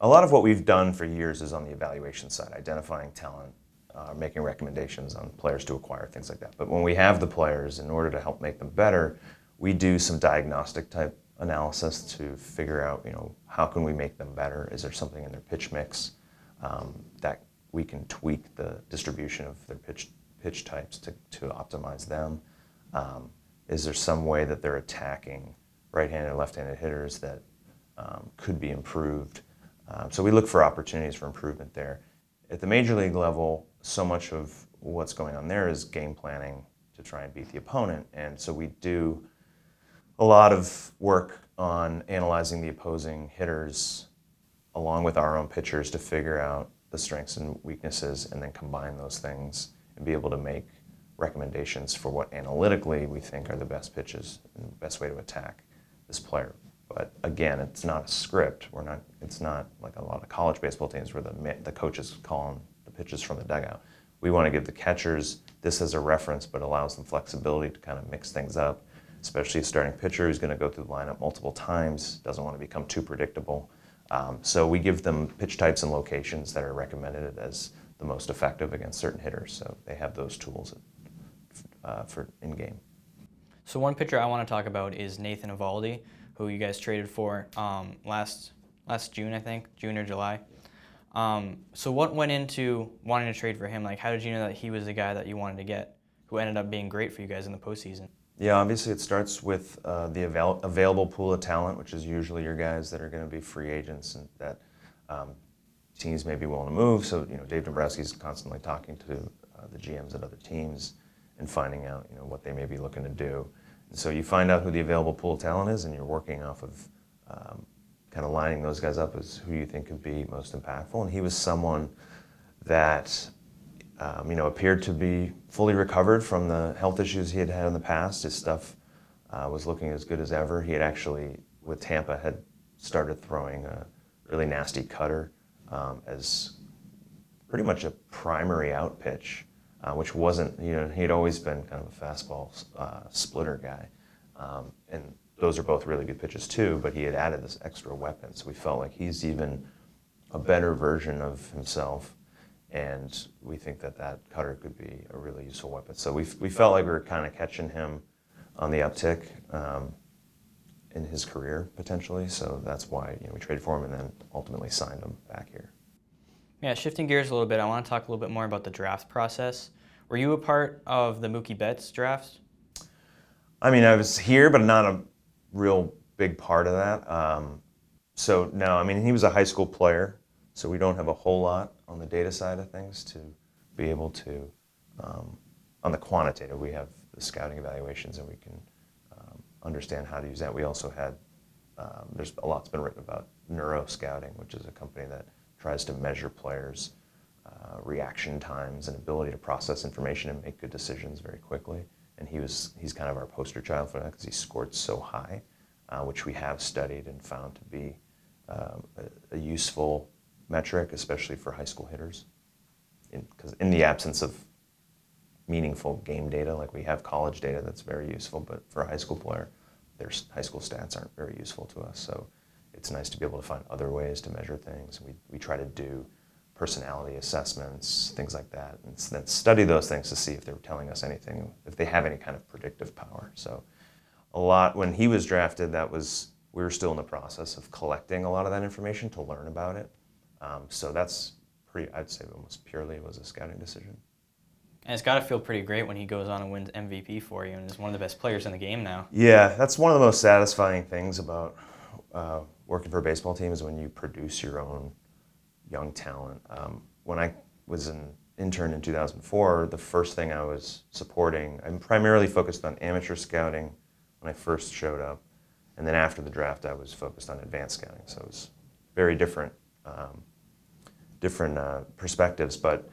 A lot of what we've done for years is on the evaluation side, identifying talent, making recommendations on players to acquire, things like that. But when we have the players, in order to help make them better, we do some diagnostic type analysis to figure out, you know, how can we make them better? Is there something in their pitch mix that we can tweak the distribution of their pitch types to optimize them? Is there some way that they're attacking right-handed and left-handed hitters that could be improved? So we look for opportunities for improvement there. At the major league level, so much of what's going on there is game planning to try and beat the opponent. And so we do a lot of work on analyzing the opposing hitters along with our own pitchers to figure out the strengths and weaknesses and then combine those things and be able to make recommendations for what analytically we think are the best pitches and the best way to attack this player. But again, it's not a script. It's not like a lot of college baseball teams where the coaches calling the pitches from the dugout. We want to give the catchers this as a reference, but allows them flexibility to kind of mix things up, especially a starting pitcher who's going to go through the lineup multiple times, doesn't want to become too predictable. So we give them pitch types and locations that are recommended as the most effective against certain hitters. So they have those tools for in-game. So one pitcher I want to talk about is Nathan Eovaldi, who you guys traded for last June, I think, June or July. So what went into wanting to trade for him? Like, how did you know that he was the guy that you wanted to get, who ended up being great for you guys in the postseason? Yeah, obviously it starts with the available pool of talent, which is usually your guys that are going to be free agents and that teams may be willing to move. So, you know, Dave Dombrowski is constantly talking to the GMs at other teams and finding out, you know, what they may be looking to do. So you find out who the available pool of talent is, and you're working off of kind of lining those guys up as who you think could be most impactful. And he was someone that appeared to be fully recovered from the health issues he had had in the past. His stuff was looking as good as ever. He had actually, with Tampa, had started throwing a really nasty cutter as pretty much a primary out pitch. Which wasn't, you know, he'd always been kind of a fastball splitter guy. And those are both really good pitches too, but he had added this extra weapon. So we felt like he's even a better version of himself. and we think that that cutter could be a really useful weapon. So we felt like we were kind of catching him on the uptick in his career potentially. So that's why, you know, we traded for him and then ultimately signed him back here. Yeah, shifting gears a little bit, I want to talk a little bit more about the draft process. Were you a part of the Mookie Betts draft? I mean, I was here, but not a real big part of that. So no, I mean, he was a high school player, so we don't have a whole lot on the data side of things to be able to, on the quantitative, we have the scouting evaluations and we can understand how to use that. We also had, there's a lot's been written about NeuroScouting, which is a company that tries to measure players' reaction times and ability to process information and make good decisions very quickly. And he's kind of our poster child for that because he scored so high, which we have studied and found to be a useful metric, especially for high school hitters. Because in the absence of meaningful game data, like we have college data that's very useful, but for a high school player, their high school stats aren't very useful to us. So it's nice to be able to find other ways to measure things. We try to do personality assessments, things like that, and then study those things to see if they're telling us anything, if they have any kind of predictive power. So a lot, when he was drafted, that was, we were still in the process of collecting a lot of that information to learn about it. So that's pretty, I'd say almost purely was a scouting decision. And it's got to feel pretty great when he goes on and wins MVP for you and is one of the best players in the game now. Yeah, that's one of the most satisfying things about working for a baseball team is when you produce your own young talent. When I was an intern in 2004, the first thing I was supporting, I'm primarily focused on amateur scouting when I first showed up, and then after the draft I was focused on advanced scouting, so it was very different perspectives, but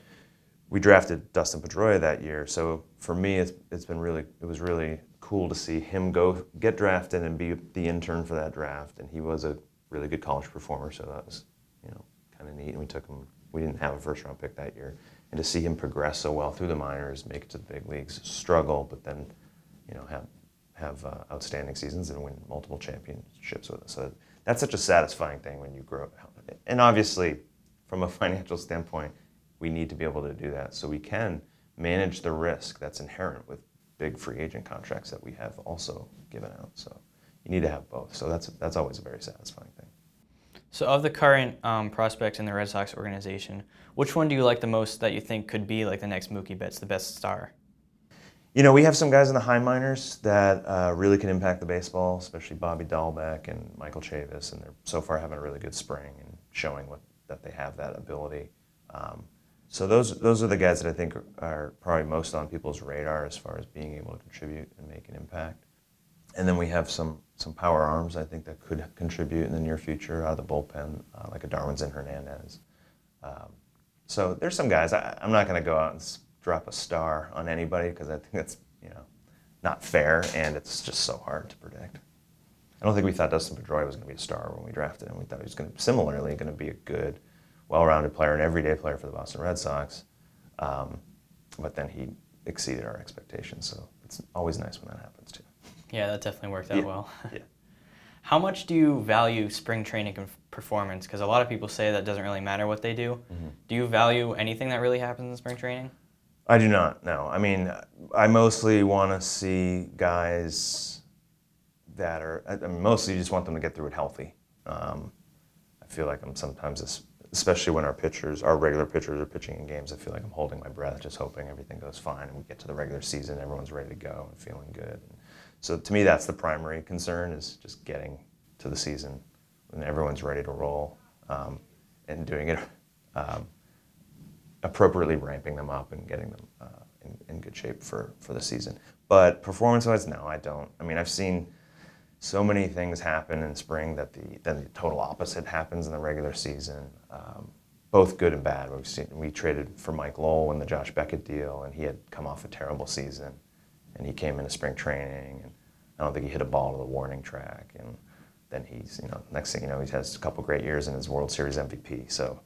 we drafted Dustin Pedroia that year, so for me it was really cool to see him go get drafted and be the intern for that draft, and he was a really good college performer, so that was, you know, and neat, and we took him. We didn't have a first round pick that year, and to see him progress so well through the minors, make it to the big leagues, struggle, but then, you know, have outstanding seasons and win multiple championships with us. So that's such a satisfying thing when you grow up. And obviously, from a financial standpoint, we need to be able to do that so we can manage the risk that's inherent with big free agent contracts that we have also given out. So you need to have both. So that's always a very satisfying thing. So of the current prospects in the Red Sox organization, which one do you like the most that you think could be like the next Mookie Betts, the best star? You know, we have some guys in the high minors that really can impact the baseball, especially Bobby Dahlbeck and Michael Chavis, and they're so far having a really good spring and showing that they have that ability. So those are the guys that I think are probably most on people's radar as far as being able to contribute and make an impact. And then we have some power arms, I think, that could contribute in the near future out of the bullpen, like a Darwin's and Hernandez. So there's some guys. I'm not going to go out and drop a star on anybody because I think that's, you know, not fair, and it's just so hard to predict. I don't think we thought Dustin Pedroia was going to be a star when we drafted him. We thought he was similarly going to be a good, well-rounded player, an everyday player for the Boston Red Sox. But then he exceeded our expectations, so it's always nice when that happens too. Yeah, that definitely worked out well. Yeah. How much do you value spring training and performance? Because a lot of people say that doesn't really matter what they do. Mm-hmm. Do you value anything that really happens in spring training? I do not, no. I mean, I mostly want to see guys that are, I mean, mostly you just want them to get through it healthy. I feel like I'm sometimes, especially when our regular pitchers are pitching in games, I feel like I'm holding my breath, just hoping everything goes fine and we get to the regular season, everyone's ready to go and feeling good. So to me, that's the primary concern, is just getting to the season when everyone's ready to roll, and doing it appropriately, ramping them up and getting them in good shape for the season. But performance-wise, no, I don't. I mean, I've seen so many things happen in spring that the total opposite happens in the regular season, both good and bad. We traded for Mike Lowell in the Josh Beckett deal, and he had come off a terrible season. And he came into spring training, and I don't think he hit a ball to the warning track. And then he's, you know, next thing you know, he has a couple great years and his World Series MVP. So,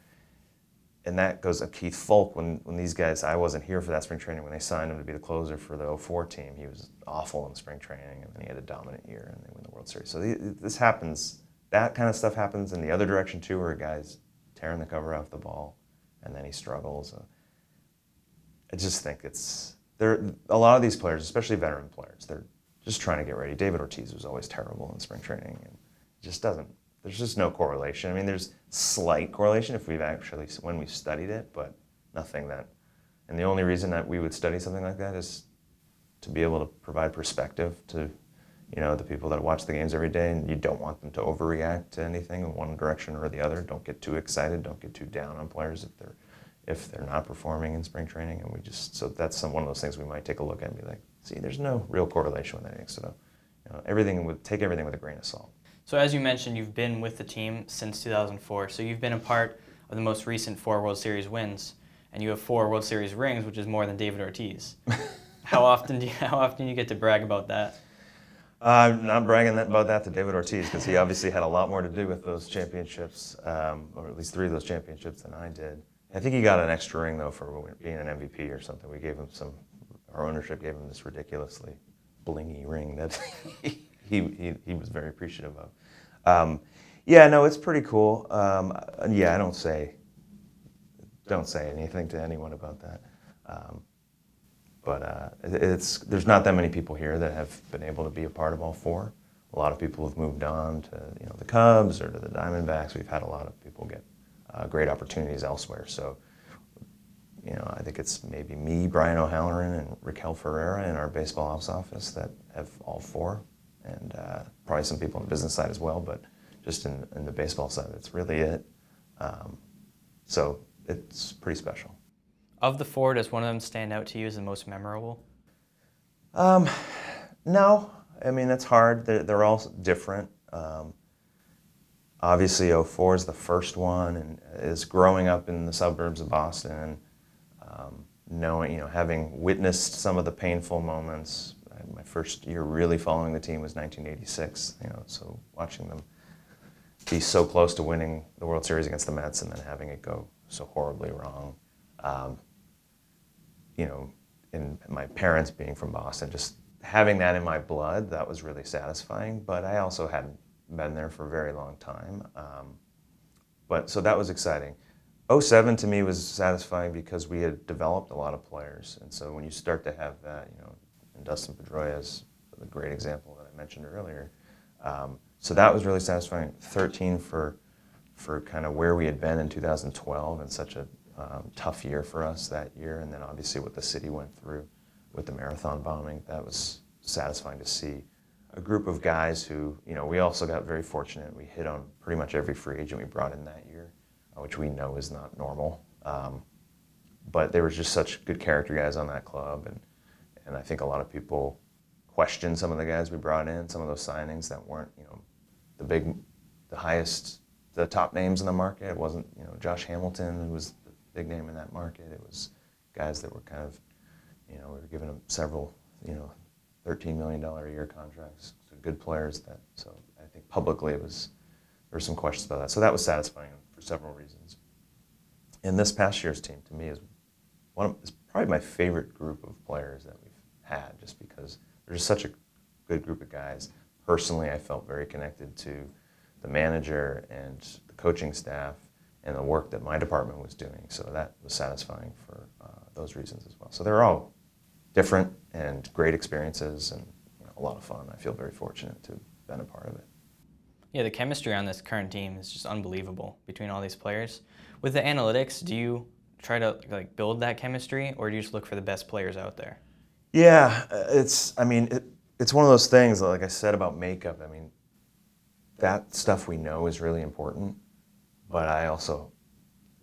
and that goes to Keith Folk. When these guys, I wasn't here for that spring training when they signed him to be the closer for the 04 team. He was awful in spring training, and then he had a dominant year, and they win the World Series. So this happens. That kind of stuff happens in the other direction too, where a guy's tearing the cover off the ball and then he struggles. I just think a lot of these players, especially veteran players, they're just trying to get ready. David Ortiz was always terrible in spring training, and there's just no correlation. I mean, there's slight correlation when we've studied it, but nothing that, and the only reason that we would study something like that is to be able to provide perspective to, the people that watch the games every day, and you don't want them to overreact to anything in one direction or the other. Don't get too excited. Don't get too down on players if they're not performing in spring training. And so that's one of those things we might take a look at and be like, see, there's no real correlation with anything. So, take everything with a grain of salt. So as you mentioned, you've been with the team since 2004. So you've been a part of the most recent 4 World Series wins, and you have 4 World Series rings, which is more than David Ortiz. How often do you get to brag about that? I'm not bragging about that to David Ortiz, because he obviously had a lot more to do with those championships, or at least 3 of those championships, than I did. I think he got an extra ring, though, for being an MVP or something. Our ownership gave him this ridiculously blingy ring that he was very appreciative of. It's pretty cool. I don't say anything to anyone about that. There's not that many people here that have been able to be a part of all 4. A lot of people have moved on to the Cubs or to the Diamondbacks. We've had a lot of people get great opportunities elsewhere. So, I think it's maybe me, Brian O'Halloran, and Raquel Ferreira in our baseball ops office that have all 4, and probably some people on the business side as well. But just in the baseball side, that's really it. So it's pretty special. Of the 4, does one of them stand out to you as the most memorable? No. I mean, that's hard. They're all different. Obviously, 2004 is the first one, and is growing up in the suburbs of Boston, knowing, having witnessed some of the painful moments. My first year really following the team was 1986, so watching them be so close to winning the World Series against the Mets and then having it go so horribly wrong. And my parents being from Boston, just having that in my blood, that was really satisfying. But I also hadn't been there for a very long time. So that was exciting. 2007 to me was satisfying because we had developed a lot of players. And so when you start to have that, and Dustin Pedroia is a great example that I mentioned earlier. So that was really satisfying. 2013 for kind of where we had been in 2012 and such a tough year for us that year, and then obviously what the city went through with the marathon bombing, that was satisfying to see. A group of guys who, we also got very fortunate. We hit on pretty much every free agent we brought in that year, which we know is not normal. But there was just such good character guys on that club, and I think a lot of people questioned some of the guys we brought in, some of those signings that weren't, the top names in the market. It wasn't, Josh Hamilton, who was big name in that market. It was guys that were kind of, we were giving them several, $13 million a year contracts. So good players that. So I think publicly there were some questions about that. So that was satisfying for several reasons. And this past year's team to me is probably my favorite group of players that we've had, just because they're just such a good group of guys. Personally, I felt very connected to the manager and the coaching staff, and the work that my department was doing. So that was satisfying for those reasons as well. So they're all different and great experiences and a lot of fun. I feel very fortunate to have been a part of it. Yeah, the chemistry on this current team is just unbelievable between all these players. With the analytics, do you try to build that chemistry, or do you just look for the best players out there? Yeah, it's one of those things, like I said about makeup. I mean, that stuff we know is really important. But I also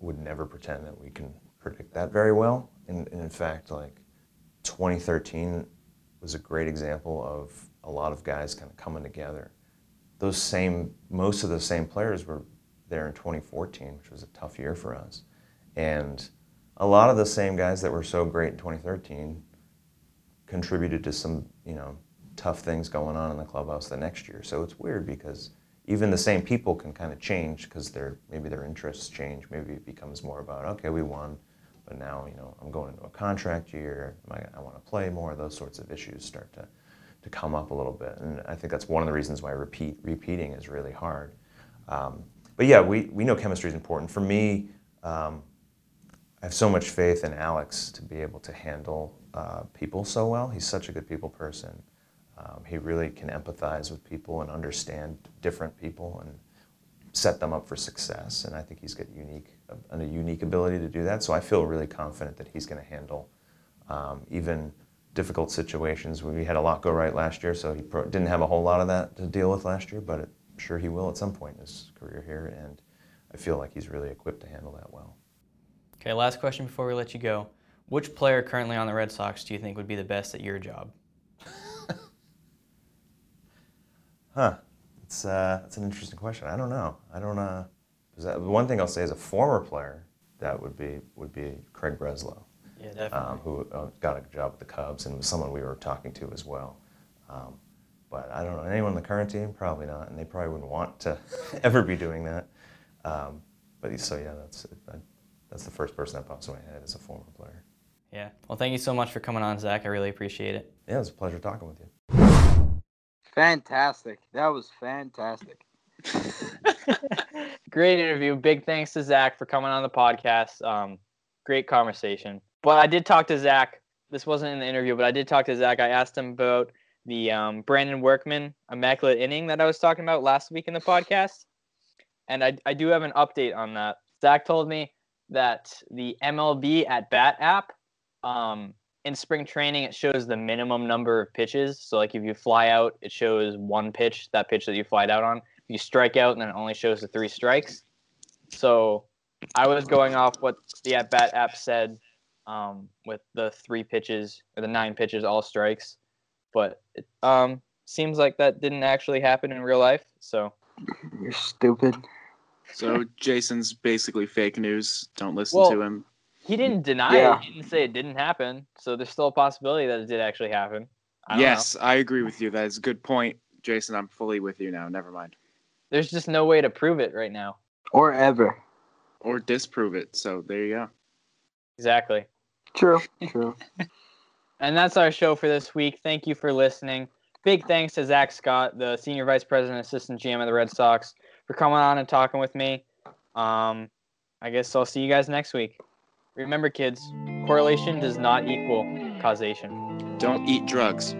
would never pretend that we can predict that very well. And in fact, 2013 was a great example of a lot of guys kind of coming together. Most of the same players were there in 2014, which was a tough year for us. And a lot of the same guys that were so great in 2013 contributed to some, tough things going on in the clubhouse the next year. So it's weird because even the same people can kind of change because maybe their interests change. Maybe it becomes more about, okay, we won, but now I'm going into a contract year. I want to play more. Those sorts of issues start to come up a little bit, and I think that's one of the reasons why repeating is really hard. But yeah, we know chemistry is important. For me, I have so much faith in Alex to be able to handle people so well. He's such a good people person. He really can empathize with people and understand different people and set them up for success. And I think he's got a unique ability to do that. So I feel really confident that he's going to handle even difficult situations. We had a lot go right last year, so he didn't have a whole lot of that to deal with last year, but I'm sure he will at some point in his career here. And I feel like he's really equipped to handle that well. Okay, last question before we let you go. Which player currently on the Red Sox do you think would be the best at your job? It's an interesting question. I don't know. One thing I'll say is a former player that would be Craig Breslow, yeah, definitely. Who got a job with the Cubs and was someone we were talking to as well. But I don't know anyone on the current team, probably not, and they probably wouldn't want to ever be doing that. That's the first person that pops in my head as a former player. Yeah. Well, thank you so much for coming on, Zach. I really appreciate it. Yeah, it was a pleasure talking with you. Fantastic. That was fantastic. Great interview. Big thanks to Zach for coming on the podcast. Great conversation. But I did talk to Zach. This wasn't in the interview, but I did talk to Zach. I asked him about the Brandon Workman immaculate inning that I was talking about last week in the podcast. And I do have an update on that. Zach told me that the MLB at Bat app, in spring training, it shows the minimum number of pitches. So, like, if you fly out, it shows one pitch, that pitch that you fly out on. If you strike out, then it only shows the three strikes. So I was going off what the at-bat app said with the three pitches, or the nine pitches, all strikes. But it seems like that didn't actually happen in real life, so. You're stupid. So Jason's basically fake news. Don't listen to him. He didn't deny it. He didn't say it didn't happen. So there's still a possibility that it did actually happen. I don't know. I agree with you. That is a good point, Jason. I'm fully with you now. Never mind. There's just no way to prove it right now. Or ever. Or disprove it. So there you go. Exactly. True. And that's our show for this week. Thank you for listening. Big thanks to Zach Scott, the Senior Vice President and Assistant GM of the Red Sox, for coming on and talking with me. I guess I'll see you guys next week. Remember, kids, correlation does not equal causation. Don't eat drugs.